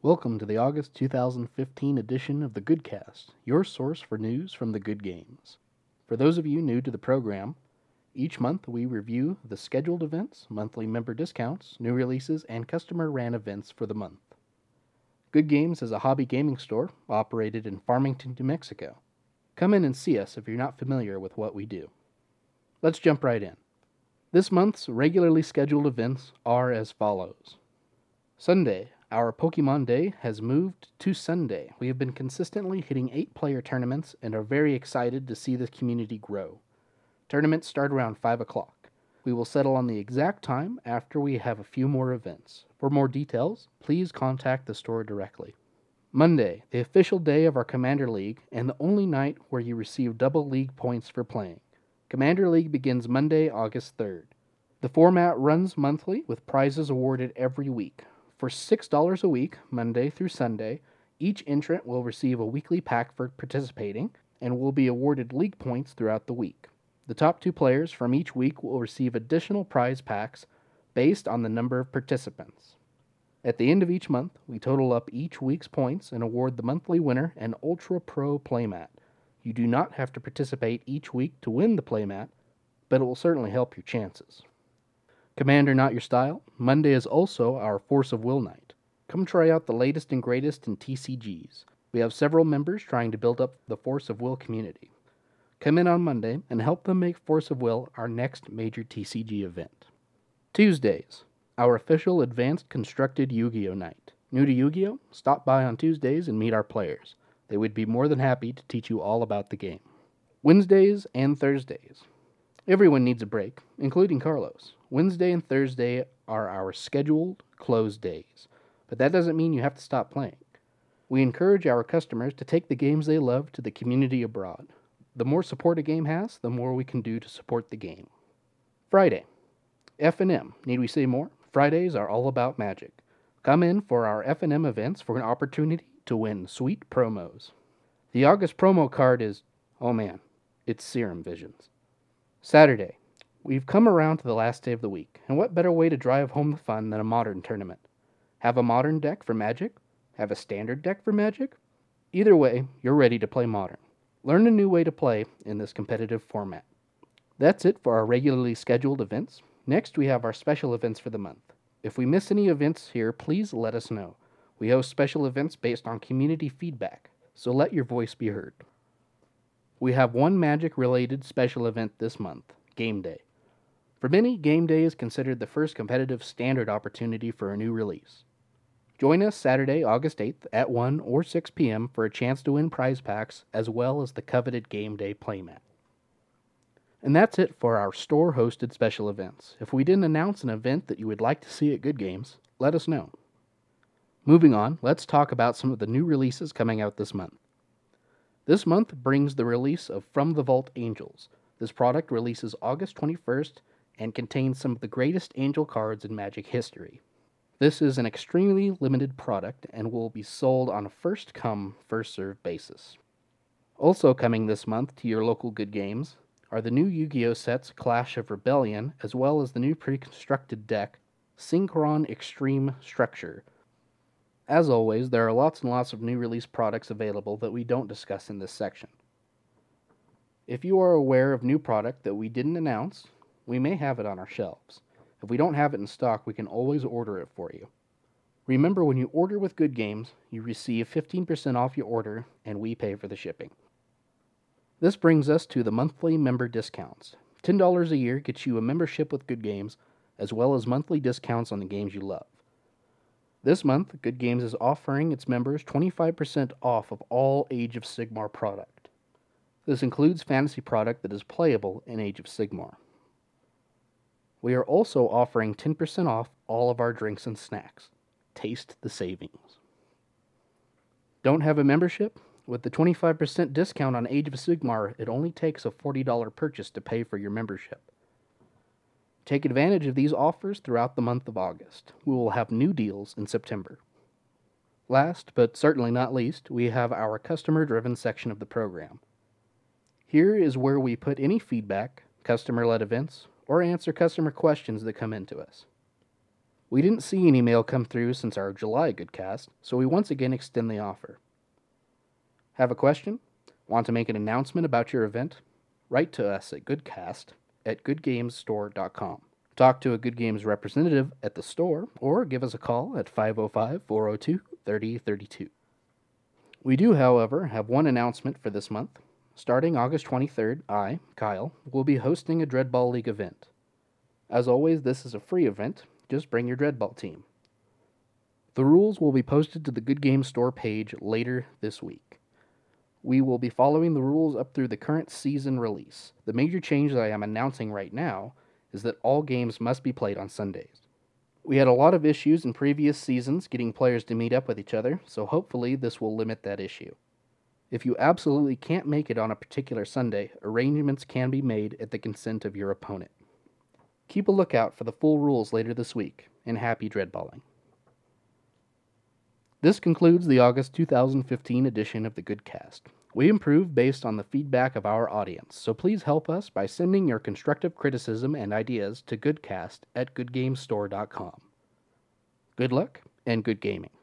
Welcome to the August 2015 edition of the Goodcast, your source for news from the Good Games. For those of you new to the program, each month we review the scheduled events, monthly member discounts, new releases, and customer-ran events for the month. Good Games is a hobby gaming store operated in Farmington, New Mexico. Come in and see us if you're not familiar with what we do. Let's jump right in. This month's regularly scheduled events are as follows. Sunday, our Pokemon Day has moved to Sunday. We have been consistently hitting 8-player tournaments and are very excited to see the community grow. Tournaments start around 5 o'clock. We will settle on the exact time after we have a few more events. For more details, please contact the store directly. Monday, the official day of our Commander League and the only night where you receive double league points for playing. Commander League begins Monday, August 3rd. The format runs monthly with prizes awarded every week. For $6 a week, Monday through Sunday, each entrant will receive a weekly pack for participating and will be awarded league points throughout the week. The top 2 players from each week will receive additional prize packs based on the number of participants. At the end of each month, we total up each week's points and award the monthly winner an Ultra Pro Playmat. You do not have to participate each week to win the playmat, but it will certainly help your chances. Commander Not Your Style, Monday is also our Force of Will night. Come try out the latest and greatest in TCGs. We have several members trying to build up the Force of Will community. Come in on Monday and help them make Force of Will our next major TCG event. Tuesdays, our official Advanced Constructed Yu-Gi-Oh! Night. New to Yu-Gi-Oh!? Stop by on Tuesdays and meet our players. They would be more than happy to teach you all about the game. Wednesdays and Thursdays. Everyone needs a break, including Carlos. Wednesday and Thursday are our scheduled closed days, but that doesn't mean you have to stop playing. We encourage our customers to take the games they love to the community abroad. The more support a game has, the more we can do to support the game. Friday. F&M. Need we say more? Fridays are all about magic. Come in for our F&M events for an opportunity to win sweet promos. The August promo card is, oh man, it's Serum Visions. Saturday. We've come around to the last day of the week, and what better way to drive home the fun than a modern tournament? Have a modern deck for Magic? Have a standard deck for Magic? Either way, you're ready to play modern. Learn a new way to play in this competitive format. That's it for our regularly scheduled events. Next, we have our special events for the month. If we miss any events here, please let us know. We host special events based on community feedback, so let your voice be heard. We have one Magic-related special event this month, Game Day. For many, Game Day is considered the first competitive standard opportunity for a new release. Join us Saturday, August 8th at 1 or 6 p.m. for a chance to win prize packs as well as the coveted Game Day playmat. And that's it for our store-hosted special events. If we didn't announce an event that you would like to see at Good Games, let us know. Moving on, let's talk about some of the new releases coming out this month. This month brings the release of From the Vault Angels. This product releases August 21st and contains some of the greatest angel cards in Magic history. This is an extremely limited product and will be sold on a first-come, first-served basis. Also coming this month to your local Good Games are the new Yu-Gi-Oh! Sets Clash of Rebellion, as well as the new pre-constructed deck, Synchron Extreme Structure. As always, there are lots and lots of new release products available that we don't discuss in this section. If you are aware of new product that we didn't announce, we may have it on our shelves. If we don't have it in stock, we can always order it for you. Remember, when you order with Good Games, you receive 15% off your order, and we pay for the shipping. This brings us to the monthly member discounts. $10 a year gets you a membership with Good Games, as well as monthly discounts on the games you love. This month, Good Games is offering its members 25% off of all Age of Sigmar product. This includes fantasy product that is playable in Age of Sigmar. We are also offering 10% off all of our drinks and snacks. Taste the savings. Don't have a membership? With the 25% discount on Age of Sigmar, it only takes a $40 purchase to pay for your membership. Take advantage of these offers throughout the month of August. We will have new deals in September. Last, but certainly not least, we have our customer-driven section of the program. Here is where we put any feedback, customer-led events, or answer customer questions that come into us. We didn't see any mail come through since our July Goodcast, so we once again extend the offer. Have a question? Want to make an announcement about your event? Write to us at goodcast@goodgamesstore.com. Talk to a Good Games representative at the store, or give us a call at 505-402-3032. We do, however, have one announcement for this month. Starting August 23rd, I, Kyle, will be hosting a Dreadball League event. As always, this is a free event. Just bring your Dreadball team. The rules will be posted to the Good Games store page later this week. We will be following the rules up through the current season release. The major change that I am announcing right now is that all games must be played on Sundays. We had a lot of issues in previous seasons getting players to meet up with each other, so hopefully this will limit that issue. If you absolutely can't make it on a particular Sunday, arrangements can be made at the consent of your opponent. Keep a lookout for the full rules later this week, and happy dreadballing. This concludes the August 2015 edition of the Goodcast. We improve based on the feedback of our audience, so please help us by sending your constructive criticism and ideas to goodcast@goodgamesstore.com. Good luck and good gaming.